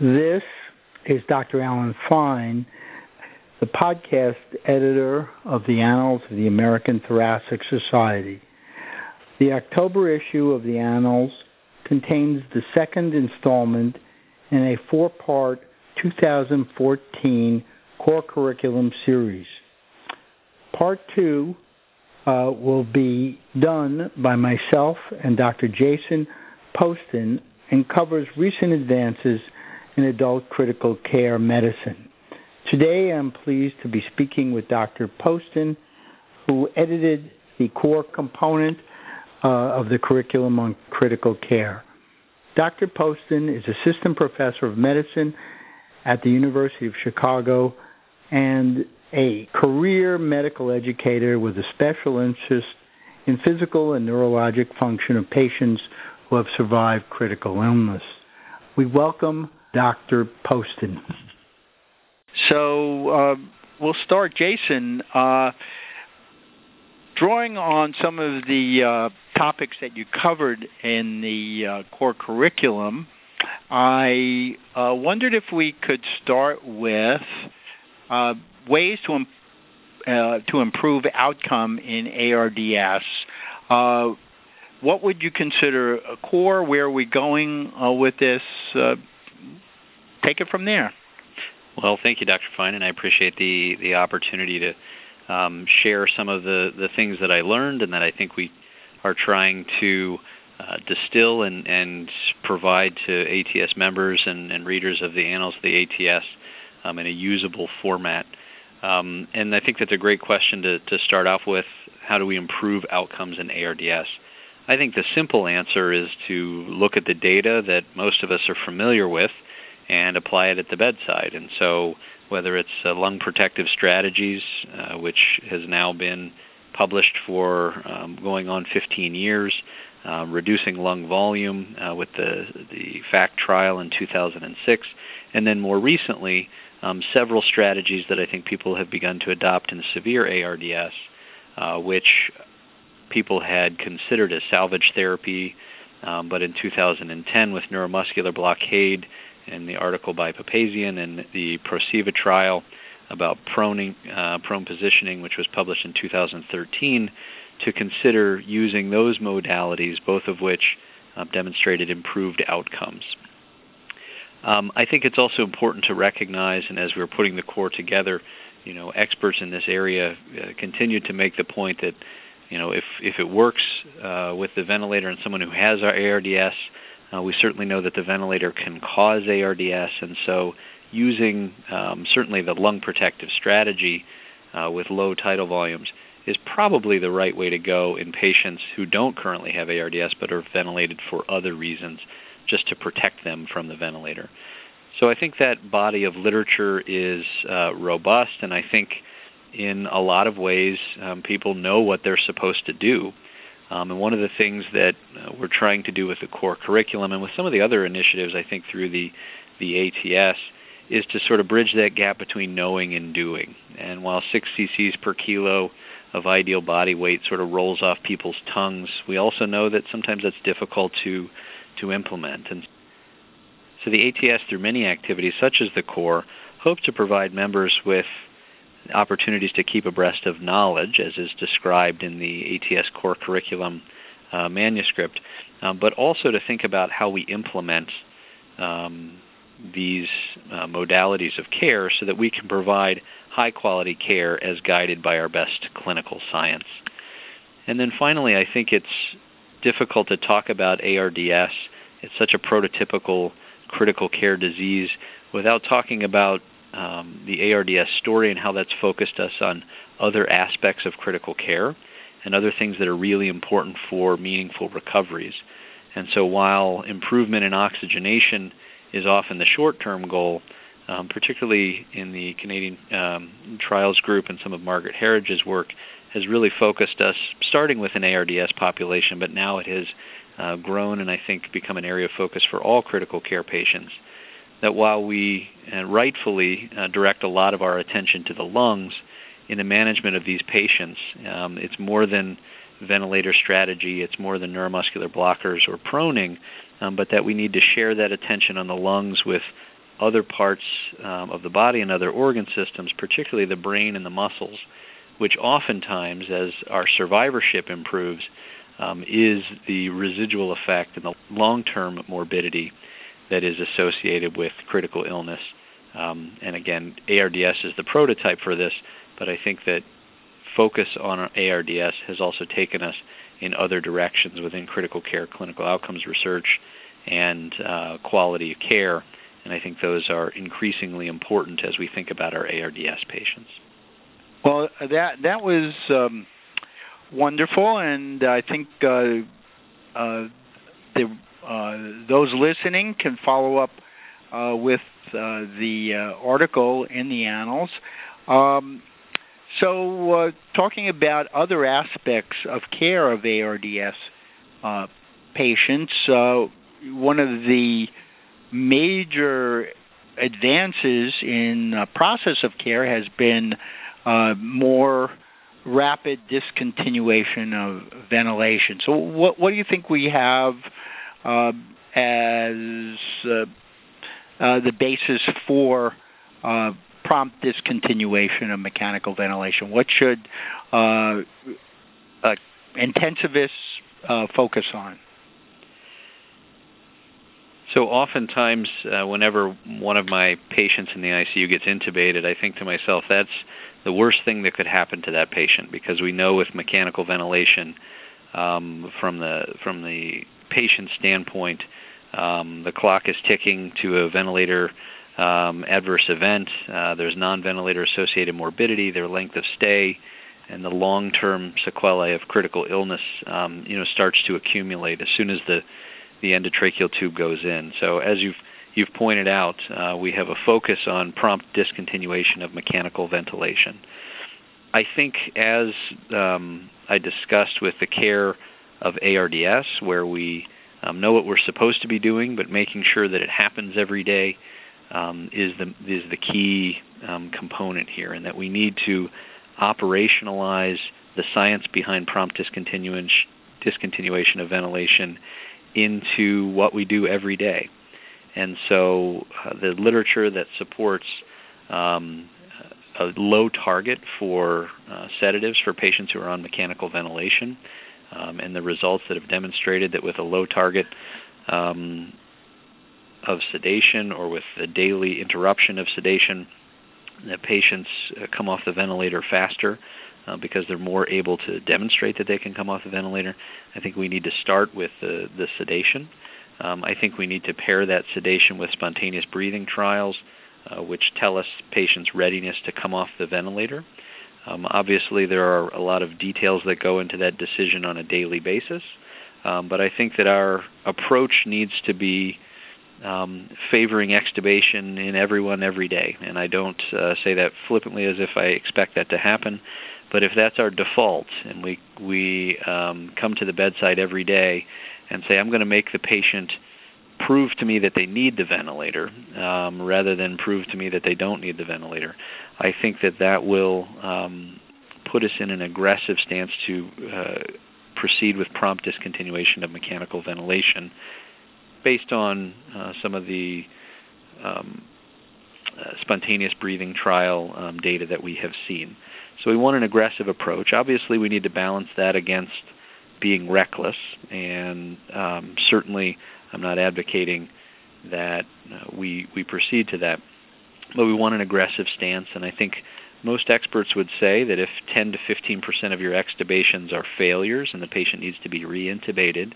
This is Dr. Alan Fine, the podcast editor of the Annals of the American Thoracic Society. The October issue of the Annals contains the second installment in a four-part 2014 core curriculum series. Part two will be done by myself and Dr. Jason Poston and covers recent advances in adult critical care medicine. Today I'm pleased to be speaking with Dr. Poston, who edited the core component of the curriculum on critical care. Dr. Poston is assistant professor of medicine at the University of Chicago and a career medical educator with a special interest in physical and neurologic function of patients who have survived critical illness. We welcome Dr. Poston. So we'll start, Jason. Drawing on some of the topics that you covered in the core curriculum, I wondered if we could start with ways to improve outcome in ARDS. What would you consider a core? Where are we going with this? Take it from there. Well, thank you, Dr. Fine, and I appreciate the opportunity to share some of the things that I learned and that I think we are trying to distill and provide to ATS members and readers of the Annals of the ATS in a usable format. And I think that's a great question to start off with. How do we improve outcomes in ARDS? I think the simple answer is to look at the data that most of us are familiar with and apply it at the bedside. And so whether it's lung protective strategies, which has now been published for going on 15 years, reducing lung volume with the FACT trial in 2006, and then more recently, several strategies that I think people have begun to adopt in severe ARDS, which people had considered as salvage therapy, but in 2010 with neuromuscular blockade and the article by Papazian and the PROSEVA trial about prone positioning, which was published in 2013, to consider using those modalities, both of which demonstrated improved outcomes. I think it's also important to recognize, and as we were putting the core together, you know, experts in this area continue to make the point that, you know, if it works with the ventilator and someone who has our ARDS, we certainly know that the ventilator can cause ARDS, and so using certainly the lung protective strategy with low tidal volumes is probably the right way to go in patients who don't currently have ARDS but are ventilated for other reasons, just to protect them from the ventilator. So I think that body of literature is robust, and I think in a lot of ways people know what they're supposed to do. And one of the things that we're trying to do with the core curriculum and with some of the other initiatives, I think, through the ATS, is to sort of bridge that gap between knowing and doing. And while 6 cc's per kilo of ideal body weight sort of rolls off people's tongues, we also know that sometimes that's difficult to implement. And so the ATS, through many activities, such as the core, hope to provide members with opportunities to keep abreast of knowledge, as is described in the ATS core curriculum manuscript, but also to think about how we implement these modalities of care so that we can provide high-quality care as guided by our best clinical science. And then finally, I think it's difficult to talk about ARDS. It's such a prototypical critical care disease without talking about the ARDS story and how that's focused us on other aspects of critical care and other things that are really important for meaningful recoveries. And so while improvement in oxygenation is often the short-term goal, particularly in the Canadian trials group and some of Margaret Harridge's work, has really focused us, starting with an ARDS population, but now it has grown and I think become an area of focus for all critical care patients, that while we rightfully direct a lot of our attention to the lungs, in the management of these patients, it's more than ventilator strategy, it's more than neuromuscular blockers or proning, but that we need to share that attention on the lungs with other parts of the body and other organ systems, particularly the brain and the muscles, which oftentimes, as our survivorship improves, is the residual effect and the long-term morbidity that is associated with critical illness. And again, ARDS is the prototype for this, but I think that focus on ARDS has also taken us in other directions within critical care, clinical outcomes research, and quality of care. And I think those are increasingly important as we think about our ARDS patients. Well, that was wonderful, and I think those listening can follow up with the article in the Annals. So talking about other aspects of care of ARDS patients, one of the major advances in process of care has been more rapid discontinuation of ventilation. So what do you think we have as the basis for prompt discontinuation of mechanical ventilation? What should intensivists focus on? So oftentimes, whenever one of my patients in the ICU gets intubated, I think to myself, that's the worst thing that could happen to that patient, because we know with mechanical ventilation, from the patient standpoint, the clock is ticking to a ventilator adverse event. There's non-ventilator-associated morbidity, their length of stay, and the long-term sequelae of critical illness starts to accumulate as soon as the endotracheal tube goes in. So as you've pointed out, we have a focus on prompt discontinuation of mechanical ventilation. I think as I discussed with the care of ARDS, where we know what we're supposed to be doing, but making sure that it happens every day is the key component here, and that we need to operationalize the science behind prompt discontinuation of ventilation into what we do every day. And so the literature that supports a low target for sedatives for patients who are on mechanical ventilation, and the results that have demonstrated that with a low target of sedation, or with the daily interruption of sedation, that patients come off the ventilator faster because they're more able to demonstrate that they can come off the ventilator. I think we need to start with the sedation. I think we need to pair that sedation with spontaneous breathing trials, which tell us patients' readiness to come off the ventilator. Obviously, there are a lot of details that go into that decision on a daily basis, but I think that our approach needs to be favoring extubation in everyone every day. And I don't say that flippantly as if I expect that to happen, but if that's our default and we come to the bedside every day and say, I'm going to make the patient prove to me that they need the ventilator rather than prove to me that they don't need the ventilator, I think that will put us in an aggressive stance to proceed with prompt discontinuation of mechanical ventilation based on some of the spontaneous breathing trial data that we have seen. So we want an aggressive approach. Obviously, we need to balance that against being reckless, and certainly I'm not advocating that we proceed to that, but we want an aggressive stance. And I think most experts would say that if 10 to 15% of your extubations are failures and the patient needs to be reintubated,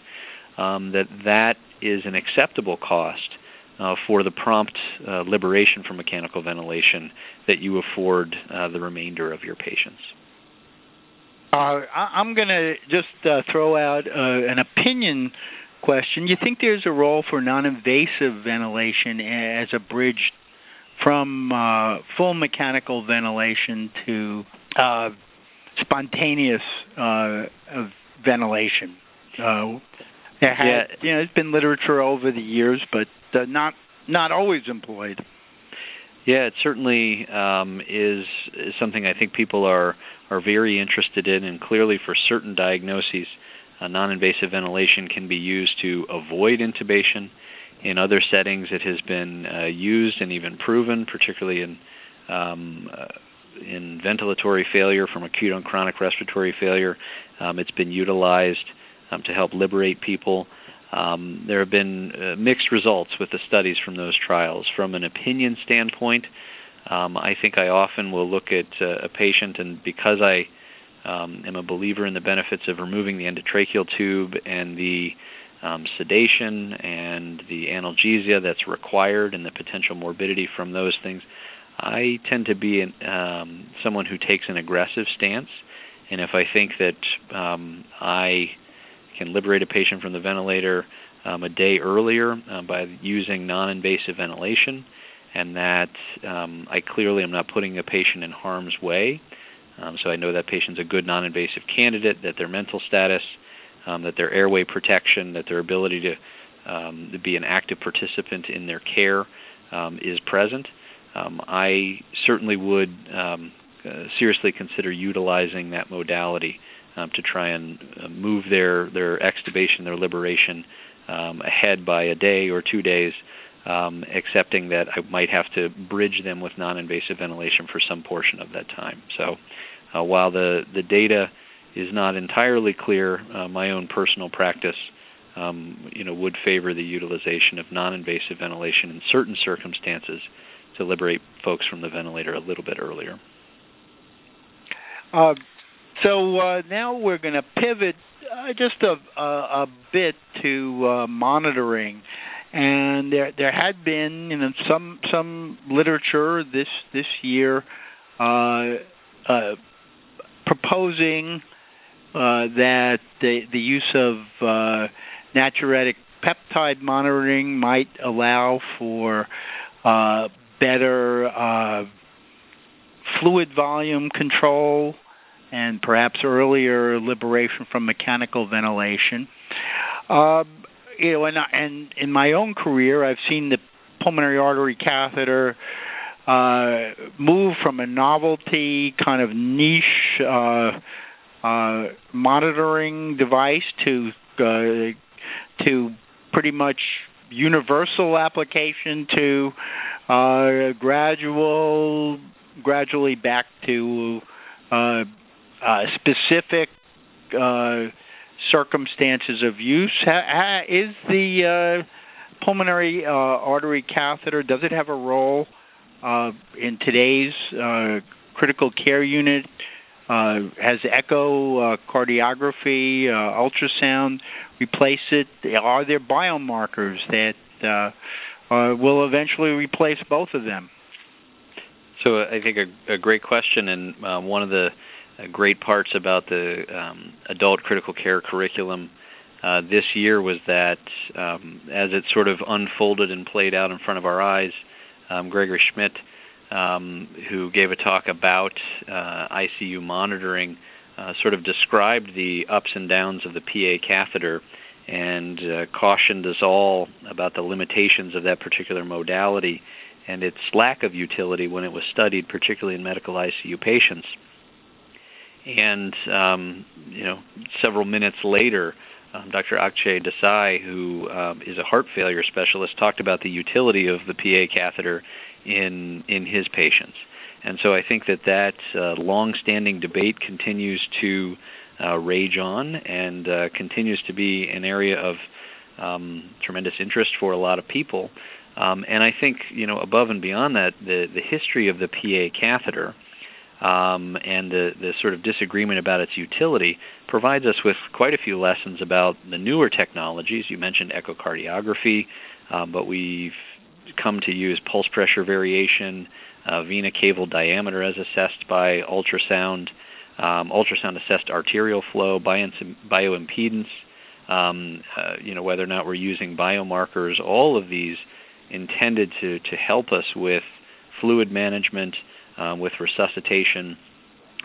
that is an acceptable cost for the prompt liberation from mechanical ventilation that you afford the remainder of your patients. I'm going to just throw out an opinion question. You think there's a role for non-invasive ventilation as a bridge from full mechanical ventilation to spontaneous ventilation? There's been literature over the years, but not always employed. Yeah, it certainly is something I think people are very interested in, and clearly for certain diagnoses, non-invasive ventilation can be used to avoid intubation. In other settings, it has been used and even proven, particularly in ventilatory failure from acute and chronic respiratory failure. It's been utilized to help liberate people. There have been mixed results with the studies from those trials. From an opinion standpoint, I think I often will look at a patient, and because I am a believer in the benefits of removing the endotracheal tube and the sedation and the analgesia that's required and the potential morbidity from those things, I tend to be someone who takes an aggressive stance. And if I think that I can liberate a patient from the ventilator a day earlier by using non-invasive ventilation, and that I clearly am not putting a patient in harm's way, so I know that patient's a good non-invasive candidate, that their mental status, that their airway protection, that their ability to be an active participant in their care is present, I certainly would seriously consider utilizing that modality to try and move their extubation, their liberation ahead by a day or 2 days, accepting that I might have to bridge them with non-invasive ventilation for some portion of that time. So while the data is not entirely clear, my own personal practice would favor the utilization of non-invasive ventilation in certain circumstances to liberate folks from the ventilator a little bit earlier. So now we're going to pivot just a bit to monitoring. And there had been some literature this year proposing that the use of natriuretic peptide monitoring might allow for better fluid volume control and perhaps earlier liberation from mechanical ventilation. And in my own career, I've seen the pulmonary artery catheter move from a novelty kind of niche monitoring device to pretty much universal application to gradually back to specific circumstances of use. Is the pulmonary artery catheter, does it have a role in today's critical care unit? Has echo, cardiography, ultrasound replaced it? Are there biomarkers that will eventually replace both of them? So I think a great question, and one of the great parts about the adult critical care curriculum this year was that as it sort of unfolded and played out in front of our eyes, Gregory Schmidt, who gave a talk about ICU monitoring, sort of described the ups and downs of the PA catheter and cautioned us all about the limitations of that particular modality and its lack of utility when it was studied, particularly in medical ICU patients. And, several minutes later, Dr. Akshay Desai, who is a heart failure specialist, talked about the utility of the PA catheter in his patients. And so I think that long-standing debate continues to rage on and continues to be an area of tremendous interest for a lot of people. And I think, above and beyond that, the history of the PA catheter and the sort of disagreement about its utility provides us with quite a few lessons about the newer technologies. You mentioned echocardiography, but we've come to use pulse pressure variation, vena caval diameter as assessed by ultrasound, ultrasound-assessed arterial flow, bioimpedance, whether or not we're using biomarkers, all of these intended to help us with fluid management, with resuscitation,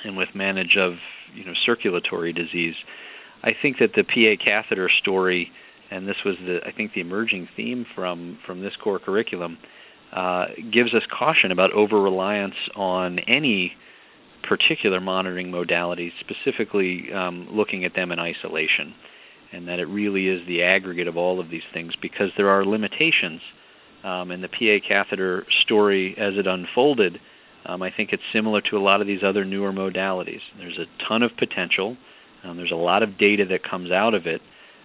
and with manage of circulatory disease. I think that the PA catheter story, and this was the emerging theme from this core curriculum, gives us caution about over-reliance on any particular monitoring modality, specifically looking at them in isolation. and that it really is the aggregate of all of these things, because there are limitations. And the PA catheter story as it unfolded, I think it's similar to a lot of these other newer modalities. There's a ton of potential. There's a lot of data that comes out of it.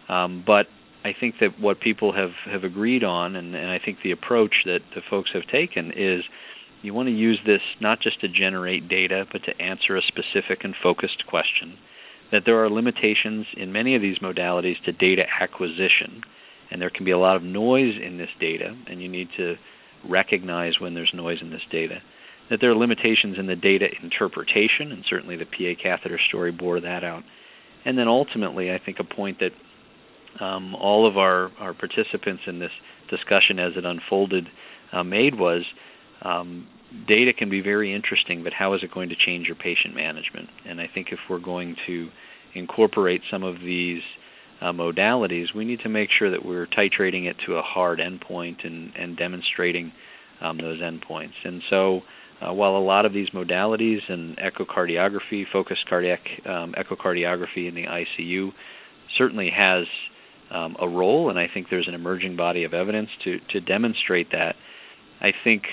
But I think that what people have agreed on, and I think the approach that the folks have taken is you want to use this not just to generate data, but to answer a specific and focused question, that there are limitations in many of these modalities to data acquisition. And there can be a lot of noise in this data, and you need to recognize when there's noise in this data, that there are limitations in the data interpretation, and certainly the PA catheter story bore that out. And then ultimately, I think a point that all of our participants in this discussion as it unfolded made was data can be very interesting, but how is it going to change your patient management? And I think if we're going to incorporate some of these modalities, we need to make sure that we're titrating it to a hard endpoint and demonstrating those endpoints. And so while a lot of these modalities and echocardiography, focused cardiac echocardiography in the ICU certainly has a role, and I think there's an emerging body of evidence to demonstrate that, I think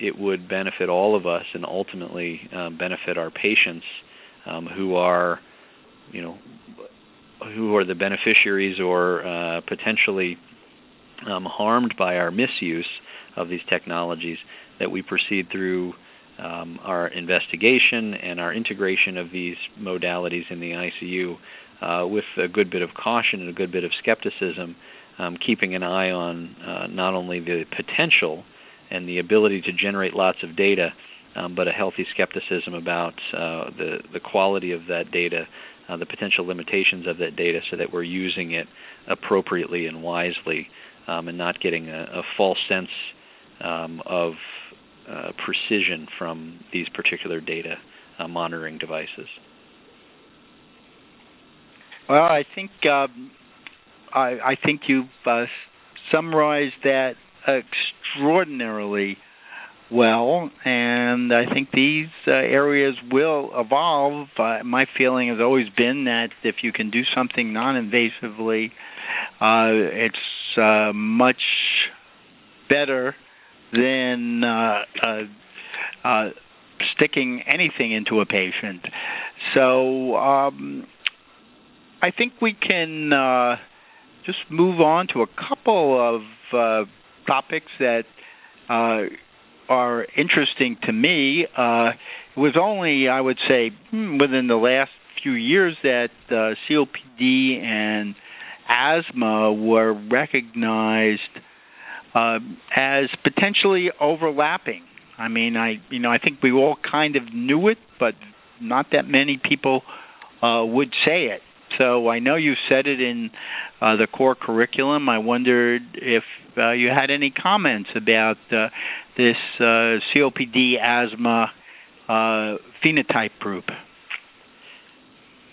it would benefit all of us and ultimately benefit our patients who are the beneficiaries or potentially harmed by our misuse of these technologies, that we proceed through our investigation and our integration of these modalities in the ICU with a good bit of caution and a good bit of skepticism, keeping an eye on not only the potential and the ability to generate lots of data, but a healthy skepticism about the quality of that data, the potential limitations of that data, so that we're using it appropriately and wisely and not getting a false sense of precision from these particular data monitoring devices. Well, I think I think you've summarized that extraordinarily well, and I think these areas will evolve. My feeling has always been that if you can do something non-invasively, it's much better than sticking anything into a patient. So I think we can just move on to a couple of topics that are interesting to me. It was only, I would say, within the last few years that COPD and asthma were recognized as potentially overlapping. I mean, I think we all kind of knew it, but not that many people would say it. So I know you said it in the core curriculum. I wondered if you had any comments about this COPD asthma phenotype group.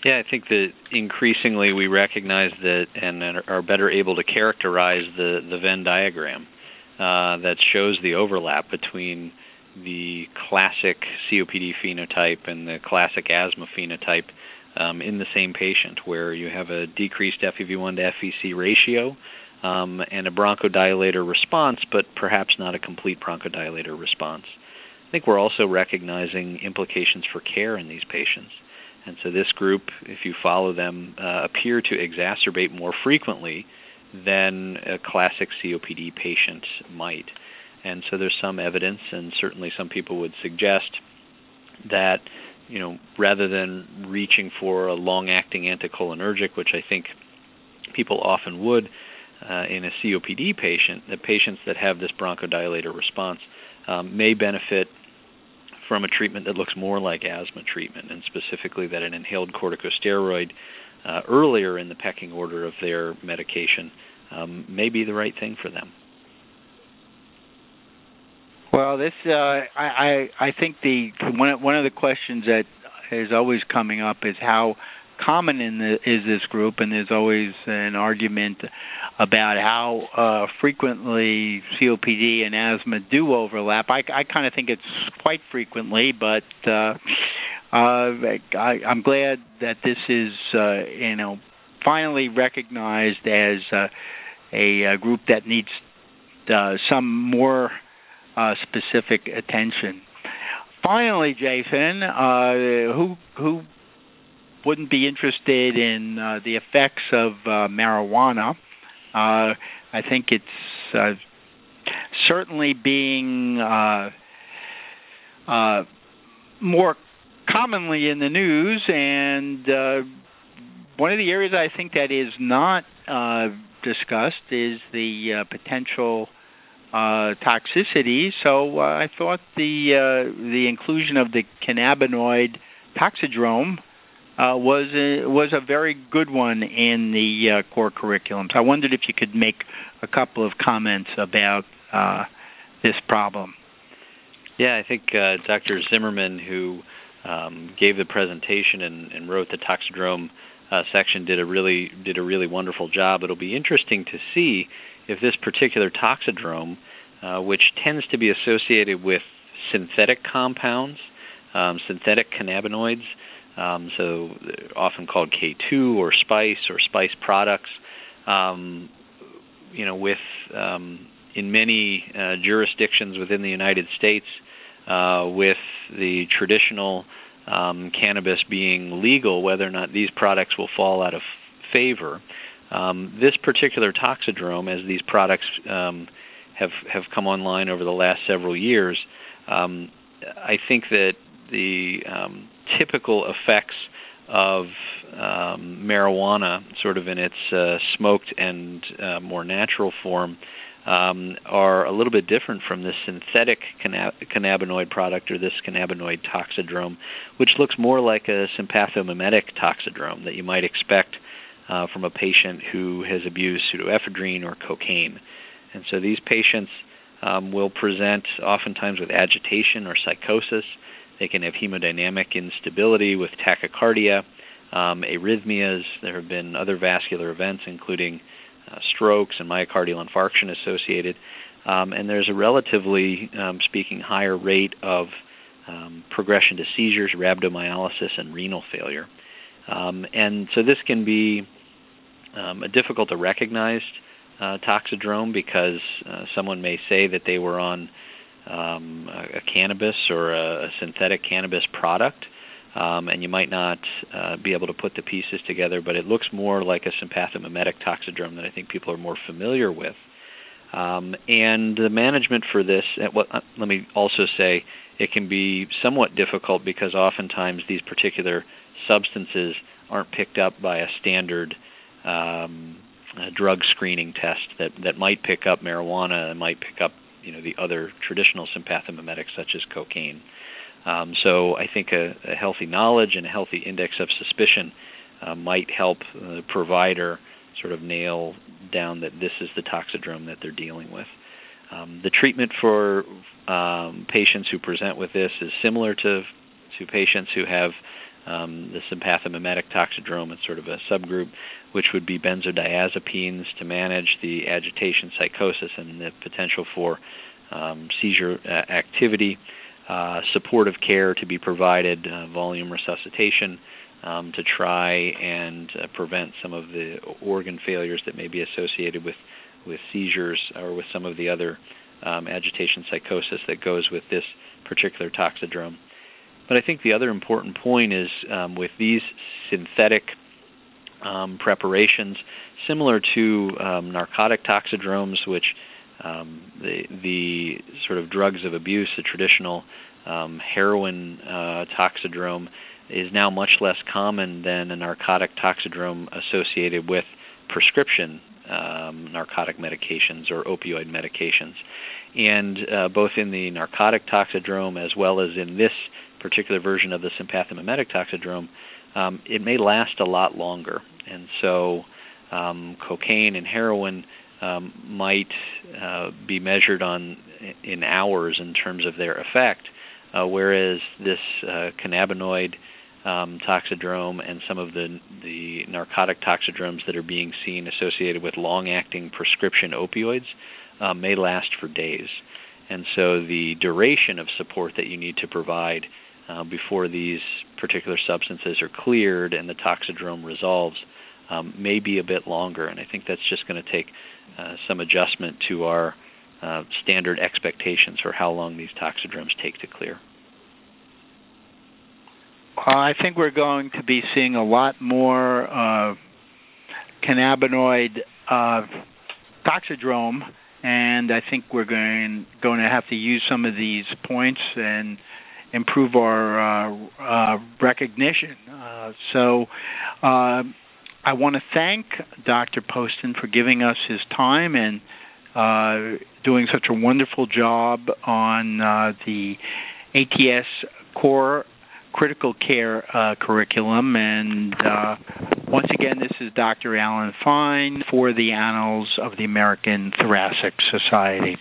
Yeah, I think that increasingly we recognize that and are better able to characterize the Venn diagram that shows the overlap between the classic COPD phenotype and the classic asthma phenotype in the same patient, where you have a decreased FEV1 to FVC ratio and a bronchodilator response, but perhaps not a complete bronchodilator response. I think we're also recognizing implications for care in these patients. And so this group, if you follow them, appear to exacerbate more frequently than a classic COPD patient might. And so there's some evidence, and certainly some people would suggest that, you know, rather than reaching for a long-acting anticholinergic, which I think people often would in a COPD patient, the patients that have this bronchodilator response may benefit from a treatment that looks more like asthma treatment, and specifically that an inhaled corticosteroid earlier in the pecking order of their medication may be the right thing for them. Well, this I think the one of the questions that is always coming up is how common is this group, and there's always an argument about how frequently COPD and asthma do overlap. I kind of think it's quite frequently, but I'm glad that this is finally recognized as a group that needs some more specific attention. Finally, Jason, who wouldn't be interested in the effects of marijuana? I think it's certainly being more commonly in the news, and one of the areas I think that is not discussed is the potential toxicity. So I thought the inclusion of the cannabinoid toxidrome was a very good one in the core curriculum. So I wondered if you could make a couple of comments about this problem. Yeah, I think Dr. Zimmerman, who gave the presentation and wrote the toxidrome section, did a really wonderful job. It'll be interesting to see if this particular toxidrome, which tends to be associated with synthetic compounds, synthetic cannabinoids, so often called K2 or spice or spice products, with in many jurisdictions within the United States, with the traditional cannabis being legal, whether or not these products will fall out of favor. This particular toxidrome, as these products have come online over the last several years, I think that the typical effects of marijuana, sort of in its smoked and more natural form, are a little bit different from this synthetic cannabinoid product or this cannabinoid toxidrome, which looks more like a sympathomimetic toxidrome that you might expect from a patient who has abused pseudoephedrine or cocaine. And so these patients will present oftentimes with agitation or psychosis. They can have hemodynamic instability with tachycardia, arrhythmias. There have been other vascular events, including strokes and myocardial infarction associated. And there's a relatively speaking higher rate of progression to seizures, rhabdomyolysis, and renal failure. And so this can be a difficult to recognize toxidrome because someone may say that they were on a cannabis or a synthetic cannabis product, and you might not be able to put the pieces together, but it looks more like a sympathomimetic toxidrome that I think people are more familiar with. And the management for this, let me also say, it can be somewhat difficult because oftentimes these particular substances aren't picked up by a standard drug screening test that might pick up marijuana and might pick up the other traditional sympathomimetics such as cocaine. So I think a healthy knowledge and a healthy index of suspicion might help the provider sort of nail down that this is the toxidrome that they're dealing with. The treatment for patients who present with this is similar to patients who have the sympathomimetic toxidrome. It's sort of a subgroup, which would be benzodiazepines to manage the agitation, psychosis, and the potential for seizure activity, supportive care to be provided, volume resuscitation to try and prevent some of the organ failures that may be associated with seizures or with some of the other agitation, psychosis that goes with this particular toxidrome. But I think the other important point is with these synthetic preparations, similar to narcotic toxidromes, which the sort of drugs of abuse, the traditional heroin toxidrome, is now much less common than a narcotic toxidrome associated with prescription narcotic medications or opioid medications. And both in the narcotic toxidrome as well as in this particular version of the sympathomimetic toxidrome, it may last a lot longer. And so cocaine and heroin might be measured in hours in terms of their effect, whereas this cannabinoid toxidrome and some of the narcotic toxidromes that are being seen associated with long-acting prescription opioids may last for days. And so the duration of support that you need to provide before these particular substances are cleared and the toxidrome resolves may be a bit longer, and I think that's just going to take some adjustment to our standard expectations for how long these toxidromes take to clear. I think we're going to be seeing a lot more cannabinoid toxidrome, and I think we're going to have to use some of these points and improve our recognition. So I want to thank Dr. Poston for giving us his time and doing such a wonderful job on the ATS core critical care curriculum. And once again, this is Dr. Alan Fine for the Annals of the American Thoracic Society.